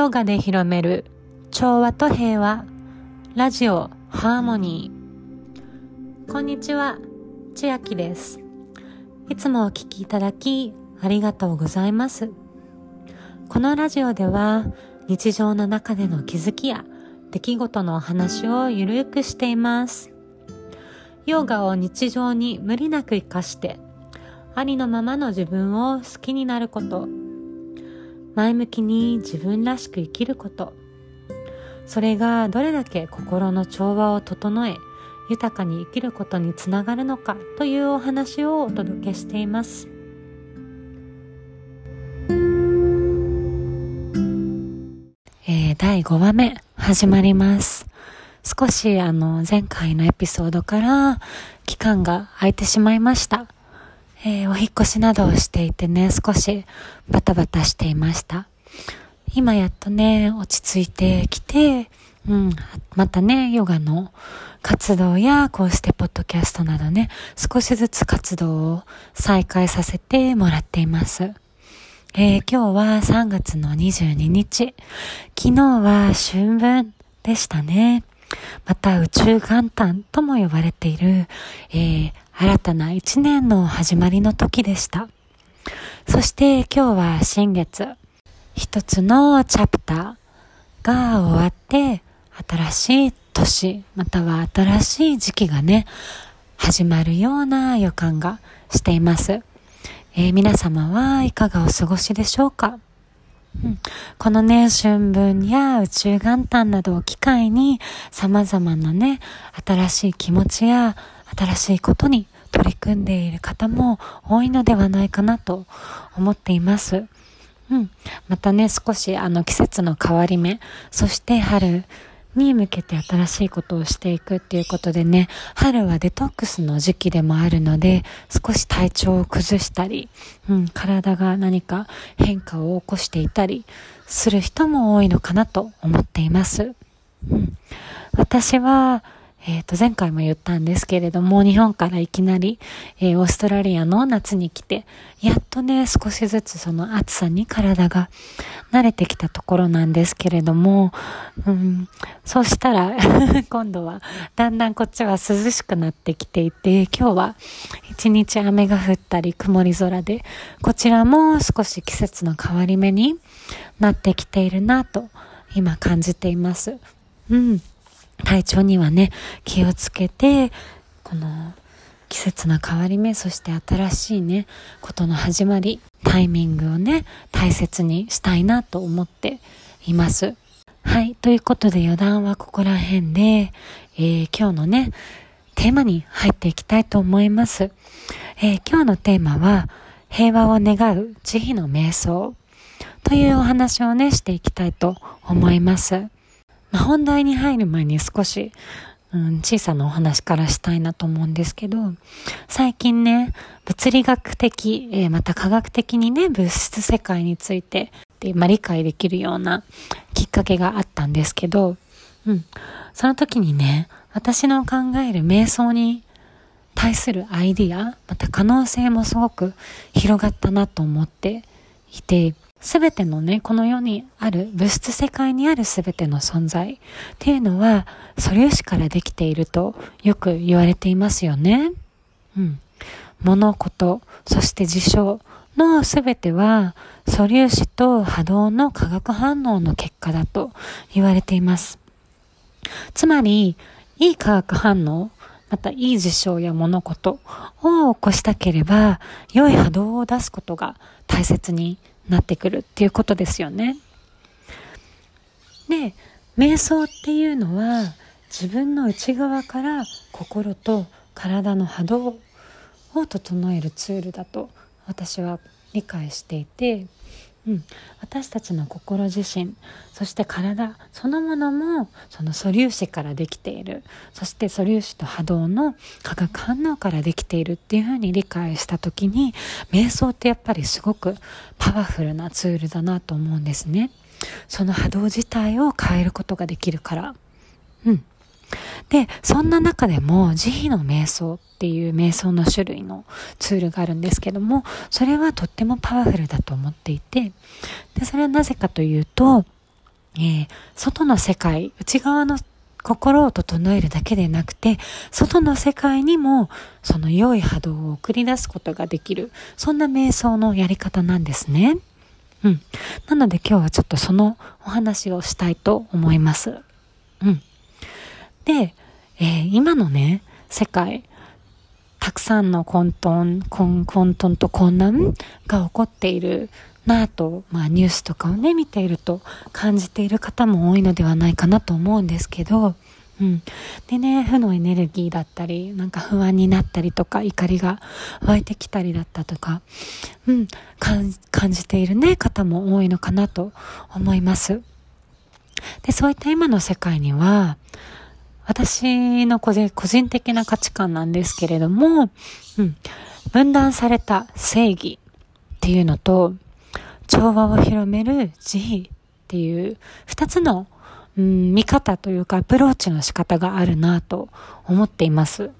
ヨガで広める調和と平和ラジオハーモニー。こんにちは、千秋です。いつもお聞きいただきありがとうございます。このラジオでは日常の中での気づきや出来事のお話をゆるくしています。ヨガを日常に無理なく活かしてありのままの自分を好きになること、前向きに自分らしく生きること、それがどれだけ心の調和を整え豊かに生きることにつながるのかというお話をお届けしています。第5話目始まります。少し前回のエピソードから期間が空いてしまいました。お引越しなどをしていてね、少しバタバタしていました。今やっとね、落ち着いてきて、またね、ヨガの活動や、こうしてポッドキャストなどね、少しずつ活動を再開させてもらっています。今日は3月の22日、昨日は春分でしたね。また宇宙元旦とも呼ばれている、新たな一年の始まりの時でした。そして今日は新月、一つのチャプターが終わって新しい年または新しい時期がね始まるような予感がしています。皆様はいかがお過ごしでしょうか。このね、春分や宇宙元旦などを機会に様々なね、新しい気持ちや新しいことに取り組んでいる方も多いのではないかなと思っています。またね、少し季節の変わり目、そして春に向けて新しいことをしていくっていうことでね、春はデトックスの時期でもあるので、少し体調を崩したり、体が何か変化を起こしていたりする人も多いのかなと思っています。私は、前回も言ったんですけれども、日本からいきなり、オーストラリアの夏に来て、やっとね、少しずつその暑さに体が慣れてきたところなんですけれども、そうしたら今度はだんだんこっちは涼しくなってきていて、今日は一日雨が降ったり曇り空で、こちらも少し季節の変わり目になってきているなと今感じています。体調にはね、気をつけて、この季節の変わり目、そして新しいね、ことの始まり、タイミングをね、大切にしたいなと思っています。はい、ということで余談はここら辺で、今日のね、テーマに入っていきたいと思います。今日のテーマは、平和を願う慈悲の瞑想というお話をね、していきたいと思います。本題に入る前に少し、小さなお話からしたいなと思うんですけど、最近ね、物理学的、また科学的にね、物質世界についてで、理解できるようなきっかけがあったんですけど、その時にね、私の考える瞑想に対するアイディア、また可能性もすごく広がったなと思っていて、すべてのね、この世にある、物質世界にあるすべての存在っていうのは素粒子からできているとよく言われていますよね。物事、そして事象のすべては素粒子と波動の化学反応の結果だと言われています。つまり、いい化学反応、またいい事象や物事を起こしたければ、良い波動を出すことが大切になってくるっていうことですよね。で、瞑想っていうのは自分の内側から心と体の波動を整えるツールだと私は理解していて、私たちの心自身、そして体そのものもその素粒子からできている、そして素粒子と波動の化学反応からできているっていうふうに理解したときに、瞑想ってやっぱりすごくパワフルなツールだなと思うんですね。その波動自体を変えることができるから。で、そんな中でも慈悲の瞑想っていう瞑想の種類のツールがあるんですけども、それはとってもパワフルだと思っていて、でそれはなぜかというと、外の世界、内側の心を整えるだけでなくて、外の世界にもその良い波動を送り出すことができる、そんな瞑想のやり方なんですね。なので今日はちょっとそのお話をしたいと思います。で、今のね、世界、たくさんの混沌と混乱が起こっているなぁと、ニュースとかをね見ていると感じている方も多いのではないかなと思うんですけど、でね、負のエネルギーだったり、なんか不安になったりとか、怒りが湧いてきたりだったとか、感じているね方も多いのかなと思います。で、そういった今の世界には、私の個人的な価値観なんですけれども、分断された正義っていうのと、調和を広める慈悲っていう二つの、見方というかアプローチの仕方があるなと思っています。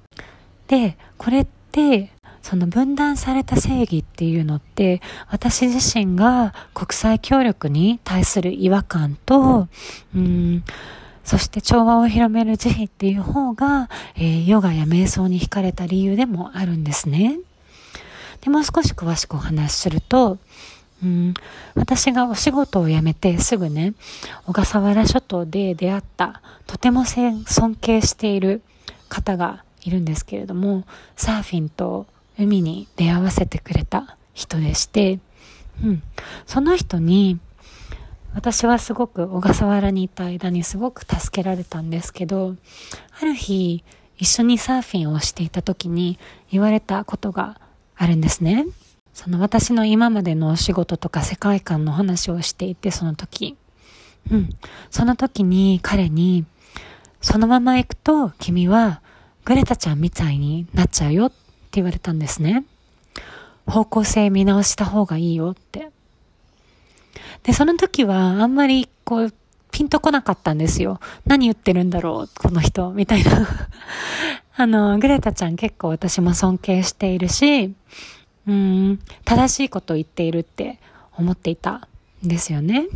で、これってその分断された正義っていうのって、私自身が国際協力に対する違和感と、そして調和を広める慈悲っていう方が、ヨガや瞑想に惹かれた理由でもあるんですね。で、もう少し詳しくお話しすると、私がお仕事を辞めてすぐね、小笠原諸島で出会った、とても尊敬している方がいるんですけれども、サーフィンと海に出会わせてくれた人でして、その人に、私はすごく小笠原にいた間にすごく助けられたんですけど、ある日一緒にサーフィンをしていた時に言われたことがあるんですね。その私の今までのお仕事とか世界観の話をしていて、その時に彼に、そのまま行くと君はグレタちゃんみたいになっちゃうよって言われたんですね。方向性見直した方がいいよって。で、その時はあんまりこうピンとこなかったんですよ。何言ってるんだろうこの人みたいなグレタちゃん結構私も尊敬しているし、正しいことを言っているって思っていたんですよね。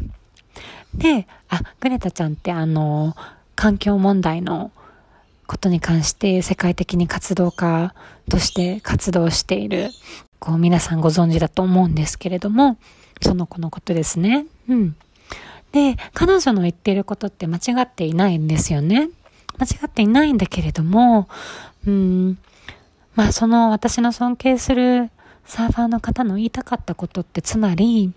で、グレタちゃんって環境問題のことに関して世界的に活動家として活動している、こう皆さんご存知だと思うんですけれども、その子のことですね。で、彼女の言っていることって間違っていないんですよね。間違っていないんだけれども、その私の尊敬するサーファーの方の言いたかったことって、つまり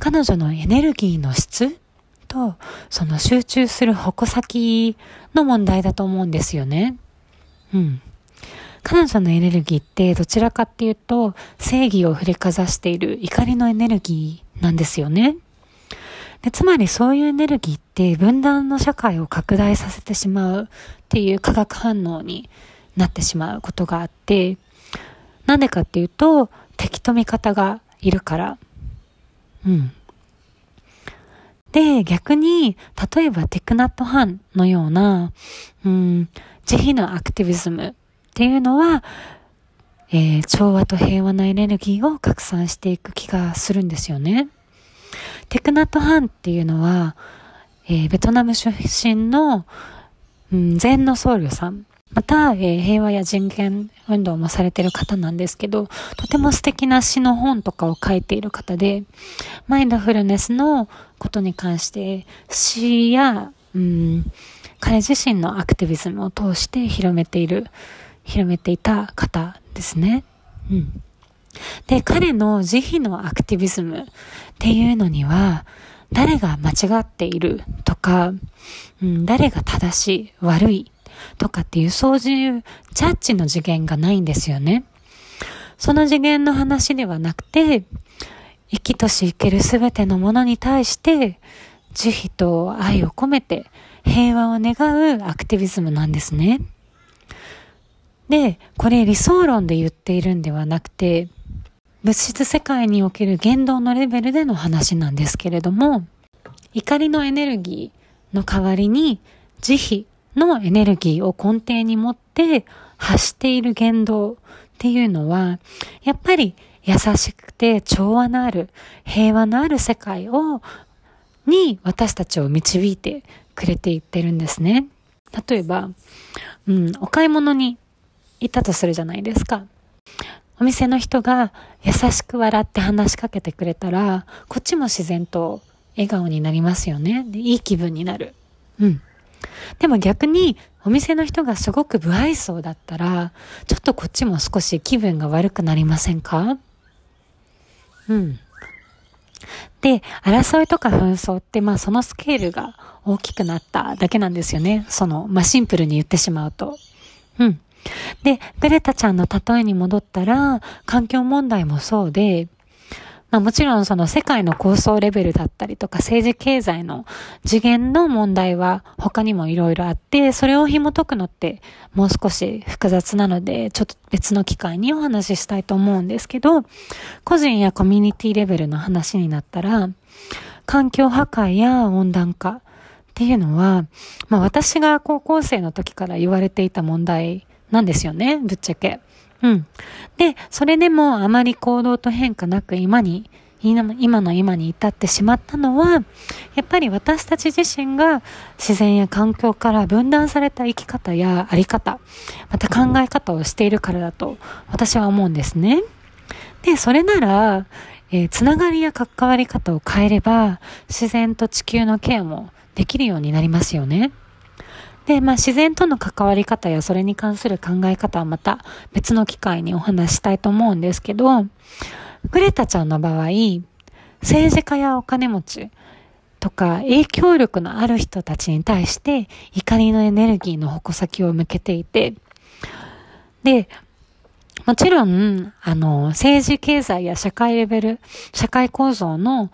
彼女のエネルギーの質とその集中する矛先の問題だと思うんですよね。彼女のエネルギーってどちらかっていうと正義を振りかざしている怒りのエネルギーなんですよね。で、つまりそういうエネルギーって分断の社会を拡大させてしまうっていう化学反応になってしまうことがあって、なんでかっていうと敵と味方がいるから。で、逆に例えばティク・ナット・ハンのような、慈悲のアクティビズムっていうのは、調和と平和のエネルギーを拡散していく気がするんですよね。ティク・ナット・ハンっていうのは、ベトナム出身の、禅の僧侶さん、また、平和や人権運動もされている方なんですけど、とても素敵な詩の本とかを書いている方で、マインドフルネスのことに関して詩や、彼自身のアクティビズムを通して広めていた方ですね。で、彼の慈悲のアクティビズムっていうのには、誰が間違っているとか、誰が正しい、悪いとかっていう、そういうジャッジの次元がないんですよね。その次元の話ではなくて、生きとし生けるすべてのものに対して、慈悲と愛を込めて平和を願うアクティビズムなんですね。で、これ理想論で言っているんではなくて、物質世界における言動のレベルでの話なんですけれども、怒りのエネルギーの代わりに慈悲のエネルギーを根底に持って発している言動っていうのは、やっぱり優しくて調和のある、平和のある世界をに私たちを導いてくれていってるんですね。例えば、お買い物に行ったとするじゃないですか。お店の人が優しく笑って話しかけてくれたら、こっちも自然と笑顔になりますよね。で、いい気分になる。でも逆にお店の人がすごく不愛想だったら、ちょっとこっちも少し気分が悪くなりませんか？で、争いとか紛争って、そのスケールが大きくなっただけなんですよね。シンプルに言ってしまうと。で、グレタちゃんの例えに戻ったら、環境問題もそうで、もちろん世界の構想レベルだったりとか政治経済の次元の問題は他にもいろいろあって、それを紐解くのってもう少し複雑なので、ちょっと別の機会にお話ししたいと思うんですけど、個人やコミュニティレベルの話になったら、環境破壊や温暖化っていうのは、私が高校生の時から言われていた問題なんですよね、ぶっちゃけ。で、それでもあまり行動と変化なく今に至ってしまったのは、やっぱり私たち自身が自然や環境から分断された生き方やあり方、また考え方をしているからだと私は思うんですね。で、それなら、つながりや関わり方を変えれば、自然と地球のケアもできるようになりますよね。で、自然との関わり方やそれに関する考え方はまた別の機会にお話したいと思うんですけど、グレタちゃんの場合、政治家やお金持ちとか影響力のある人たちに対して怒りのエネルギーの矛先を向けていて、で、もちろん政治経済や社会構造の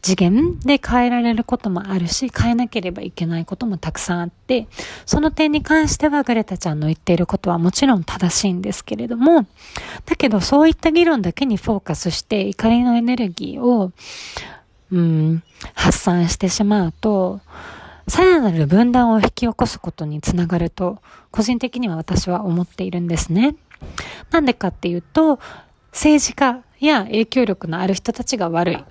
次元で変えられることもあるし、変えなければいけないこともたくさんあって、その点に関してはグレタちゃんの言っていることはもちろん正しいんですけれども、だけどそういった議論だけにフォーカスして怒りのエネルギーを発散してしまうと、さらなる分断を引き起こすことにつながると個人的には私は思っているんですね。なんでかっていうと、政治家や影響力のある人たちが悪い。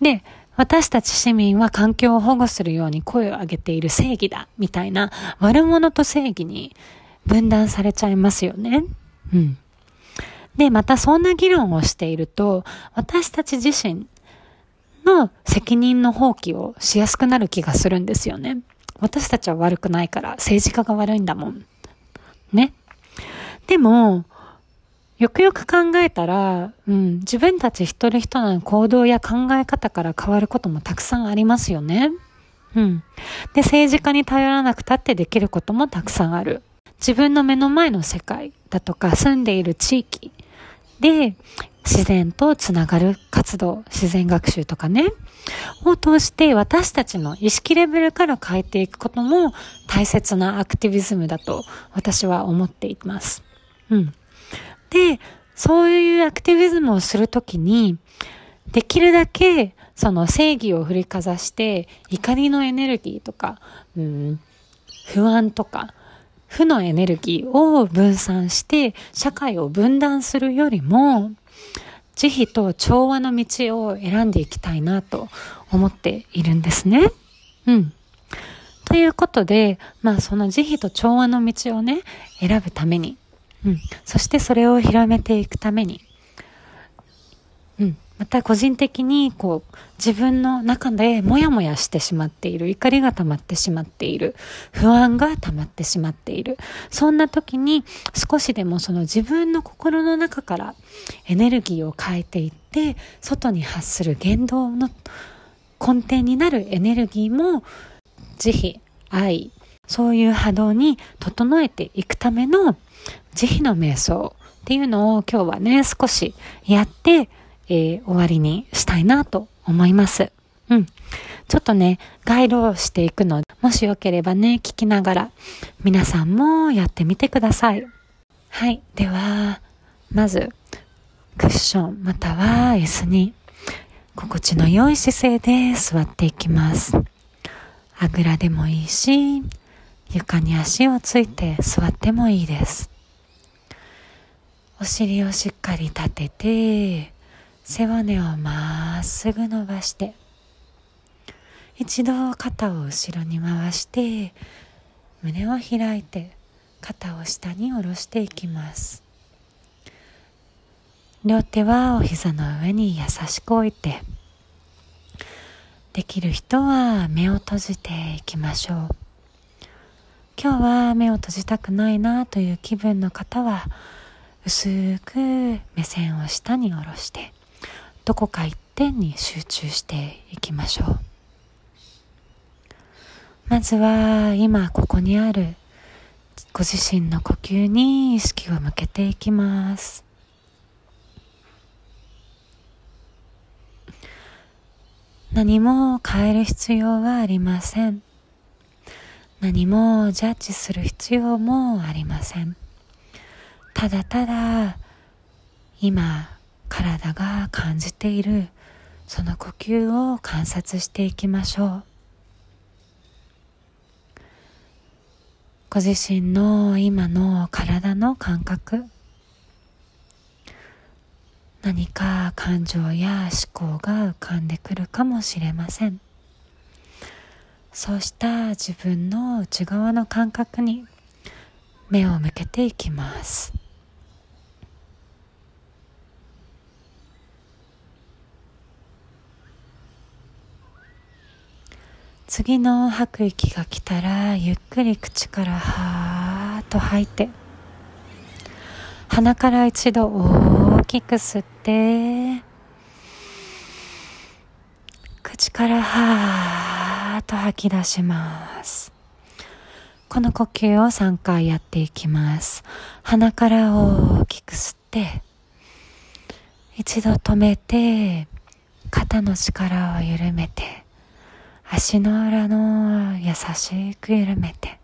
で、私たち市民は環境を保護するように声を上げている正義だみたいな、悪者と正義に分断されちゃいますよね。で、またそんな議論をしていると、私たち自身の責任の放棄をしやすくなる気がするんですよね。私たちは悪くないから、政治家が悪いんだもんね。でもよくよく考えたら、自分たち一人一人の行動や考え方から変わることもたくさんありますよね。で、政治家に頼らなくたってできることもたくさんある。自分の目の前の世界だとか住んでいる地域で自然とつながる活動、自然学習とかね、を通して私たちの意識レベルから変えていくことも大切なアクティビズムだと私は思っています。で、そういうアクティビズムをするときに、できるだけ正義を振りかざして怒りのエネルギーとか、不安とか負のエネルギーを分散して社会を分断するよりも、慈悲と調和の道を選んでいきたいなと思っているんですね。ということで、その慈悲と調和の道をね、選ぶために、そしてそれを広めていくために、また個人的に自分の中でモヤモヤしてしまっている、怒りが溜まってしまっている、不安が溜まってしまっている、そんな時に少しでも自分の心の中からエネルギーを変えていって、外に発する言動の根底になるエネルギーも慈悲、愛、そういう波動に整えていくための慈悲の瞑想っていうのを今日はね、少しやって、終わりにしたいなと思います。ちょっとね、ガイドをしていくので、もしよければね、聞きながら皆さんもやってみてください。はい、ではまずクッションまたは椅子に心地の良い姿勢で座っていきます。あぐらでもいいし、床に足をついて座ってもいいです。お尻をしっかり立てて、背骨をまっすぐ伸ばして、一度肩を後ろに回して、胸を開いて肩を下に下ろしていきます。両手はお膝の上に優しく置いて、できる人は目を閉じていきましょう。今日は目を閉じたくないなという気分の方は、薄く目線を下に下ろして、どこか一点に集中していきましょう。まずは今ここにあるご自身の呼吸に意識を向けていきます。何も変える必要はありません。何もジャッジする必要もありません。ただただ今体が感じているその呼吸を観察していきましょう。ご自身の今の体の感覚、何か感情や思考が浮かんでくるかもしれません。そうした自分の内側の感覚に目を向けていきます。次の吐く息が来たら、ゆっくり口からはーっと吐いて、鼻から一度大きく吸って、口からはーっと吐き出します。この呼吸を3回やっていきます。鼻から大きく吸って、一度止めて、肩の力を緩めて、足の裏の優しく緩めて、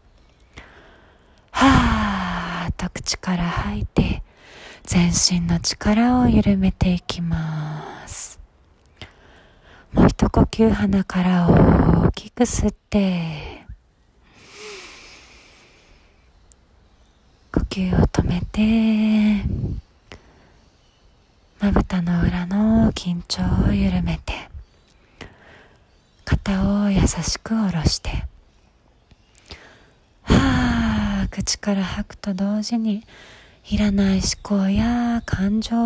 はーっと口から吐いて、全身の力を緩めていきます。もう一呼吸、鼻から大きく吸って、呼吸を止めて、まぶたの裏の緊張を緩めて、肩を優しく下ろして、はぁ、口から吐くと同時に、いらない思考や感情、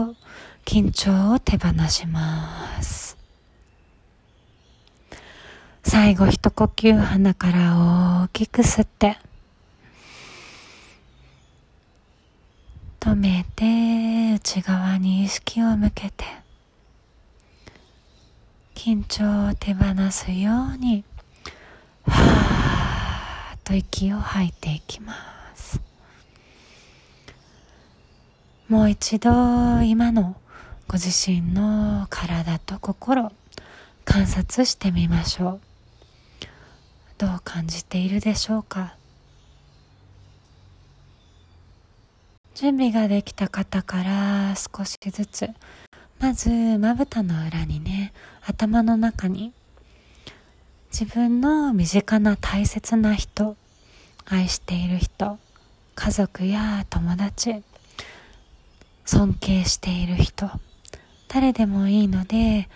緊張を手放します。最後、一呼吸、鼻から大きく吸って、止めて、内側に意識を向けて、緊張を手放すように、はーっと息を吐いていきます。もう一度今のご自身の体と心、観察してみましょう。どう感じているでしょうか。準備ができた方から少しずつ、まずまぶたの裏にね、頭の中に自分の身近な大切な人、愛している人、家族や友達、尊敬している人、誰でもいいので、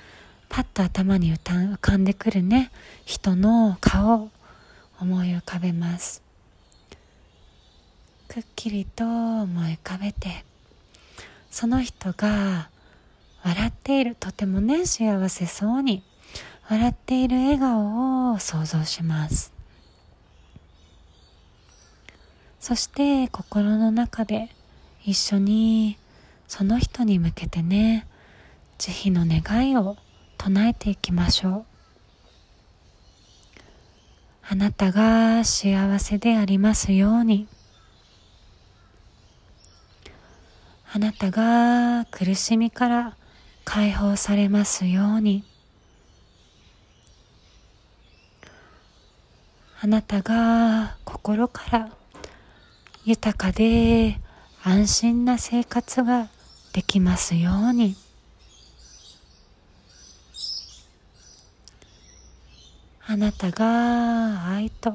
パッと頭に浮かんでくるね、人の顔を思い浮かべます。くっきりと思い浮かべて、その人が笑っている、とてもね、幸せそうに笑っている笑顔を想像します。そして心の中で一緒にその人に向けてね、慈悲の願いを唱えていきましょう。あなたが幸せでありますように。あなたが苦しみから解放されますように。あなたが心から豊かで安心な生活ができますように。あなたが愛と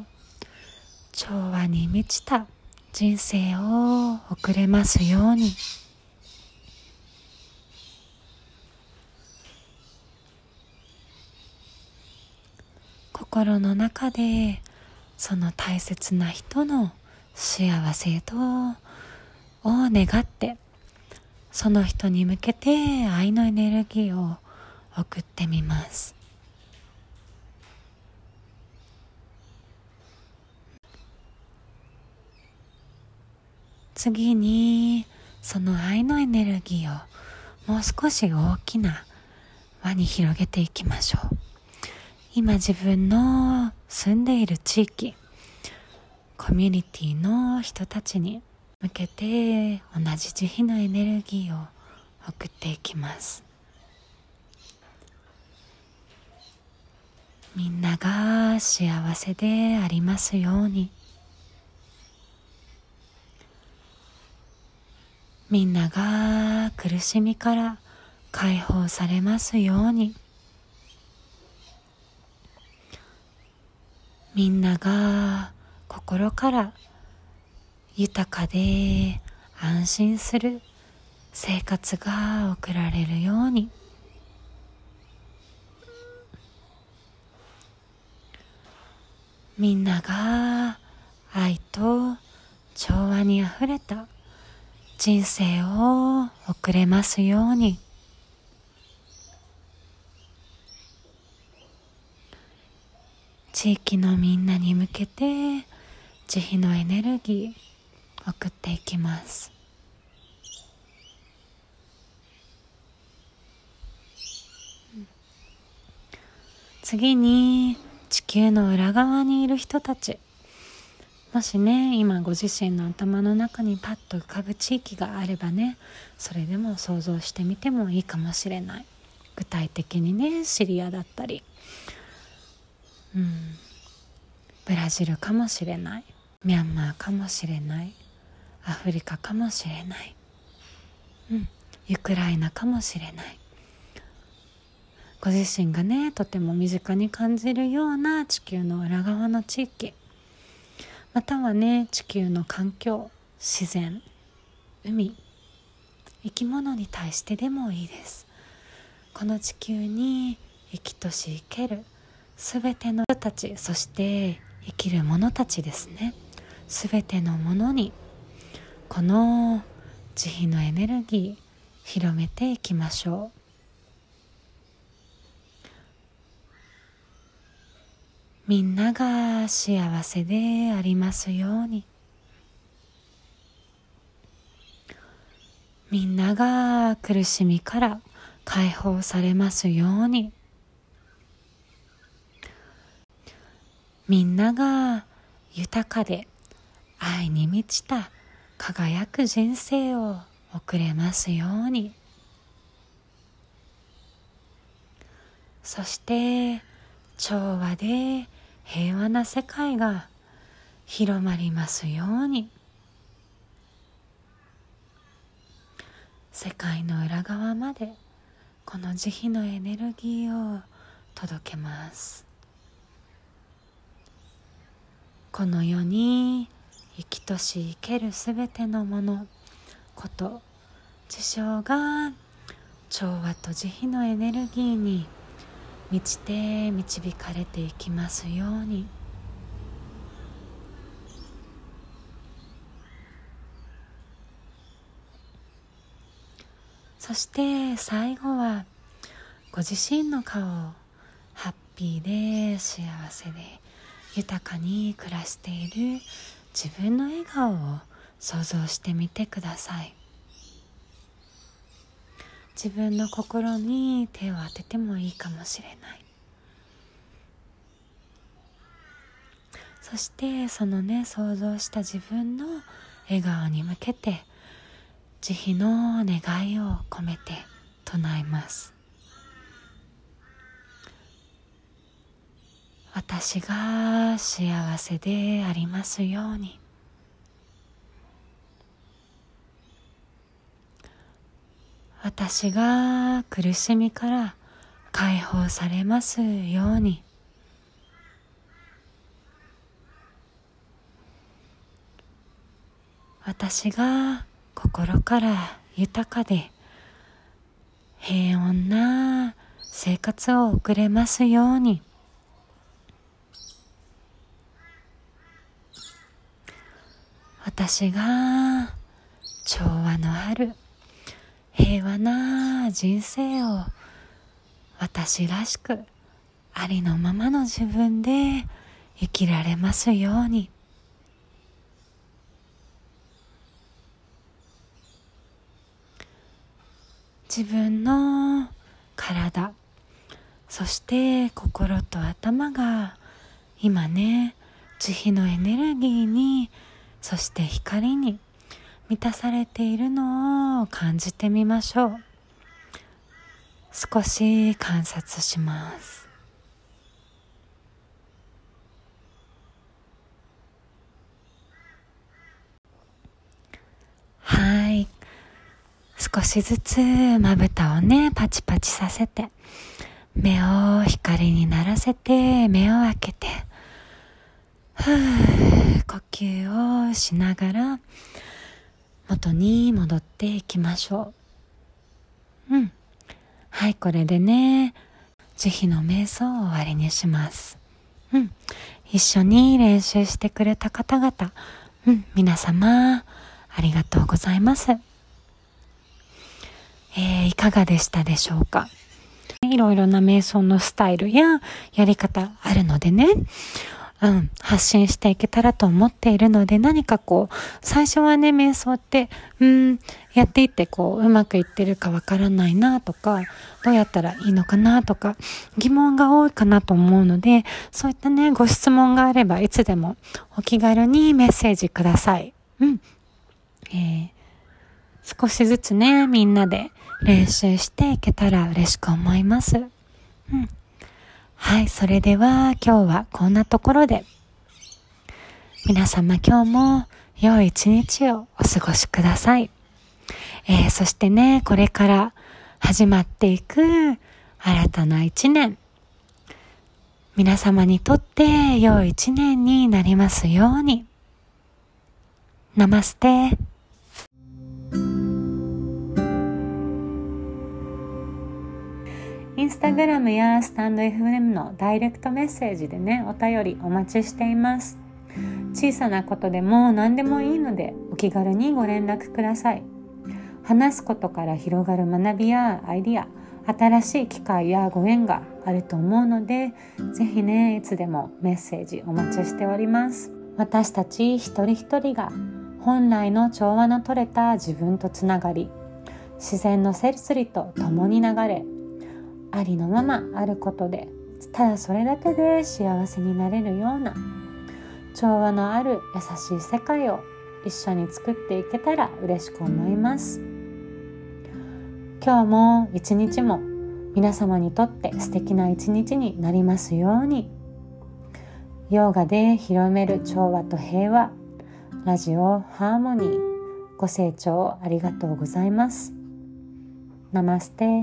調和に満ちた人生を送れますように。心の中でその大切な人の幸せとを願って、その人に向けて愛のエネルギーを送ってみます。次にその愛のエネルギーをもう少し大きな輪に広げていきましょう。今自分の住んでいる地域、コミュニティの人たちに向けて同じ慈悲のエネルギーを送っていきます。みんなが幸せでありますように、みんなが苦しみから解放されますように、みんなが心から豊かで安心する生活が送られるように、みんなが愛と調和にあふれた人生を送れますように。地域のみんなに向けて慈悲のエネルギー送っていきます。次に地球の裏側にいる人たち、もしね今ご自身の頭の中にパッと浮かぶ地域があればね、それでも想像してみてもいいかもしれない。具体的にね、シリアだったり、ブラジルかもしれない、ミャンマーかもしれない、アフリカかもしれない、ウクライナかもしれない。ご自身がねとても身近に感じるような地球の裏側の地域、またはね地球の環境、自然、海、生き物に対してでもいいです。この地球に生きとし生けるすべての人たち、そして生きる者たちですね、すべてのものにこの慈悲のエネルギー広めていきましょう。みんなが幸せでありますように。みんなが苦しみから解放されますように。みんなが豊かで愛に満ちた輝く人生を送れますように。そして調和で平和な世界が広まりますように。世界の裏側までこの慈悲のエネルギーを届けます。この世に生きとし生けるすべてのもの、こと、事象が調和と慈悲のエネルギーに満ちて導かれていきますように。そして最後はご自身の顔をハッピーで幸せで豊かに暮らしている自分の笑顔を想像してみてください。自分の心に手を当ててもいいかもしれない。そしてそのね想像した自分の笑顔に向けて慈悲の願いを込めて唱えます。私が幸せでありますように。私が苦しみから解放されますように。私が心から豊かで平穏な生活を送れますように。私が調和のある平和な人生を私らしくありのままの自分で生きられますように。自分の体、そして心と頭が今ね、慈悲のエネルギーに、そして光に満たされているのを感じてみましょう。少し観察します。はい、少しずつまぶたをねパチパチさせて、目を光にならせて、目を開けて、ふー、呼吸をしながら元に戻っていきましょう。はい、これでね、慈悲の瞑想を終わりにします。一緒に練習してくれた方々、皆様ありがとうございます。いかがでしたでしょうか。いろいろな瞑想のスタイルややり方あるのでね、発信していけたらと思っているので、何かこう最初はね、瞑想ってやっていってうまくいってるかわからないなとか、どうやったらいいのかなとか疑問が多いかなと思うので、そういったねご質問があればいつでもお気軽にメッセージください。少しずつねみんなで練習していけたら嬉しく思います。はい、それでは今日はこんなところで、皆様今日も良い一日をお過ごしください。そしてね、これから始まっていく新たな一年、皆様にとって良い一年になりますように。ナマステ。インスタグラムやスタンド FM のダイレクトメッセージでね、お便りお待ちしています。小さなことでも何でもいいので、お気軽にご連絡ください。話すことから広がる学びやアイディア、新しい機会やご縁があると思うので、ぜひね、いつでもメッセージお待ちしております。私たち一人一人が本来の調和の取れた自分とつながり、自然の摂理と共に流れ、ありのままあることで、ただそれだけで幸せになれるような調和のある優しい世界を一緒に作っていけたら嬉しく思います。今日も一日も皆様にとって素敵な一日になりますように。ヨーガで広める調和と平和、ラジオハーモニー、ご清聴ありがとうございます。ナマステ。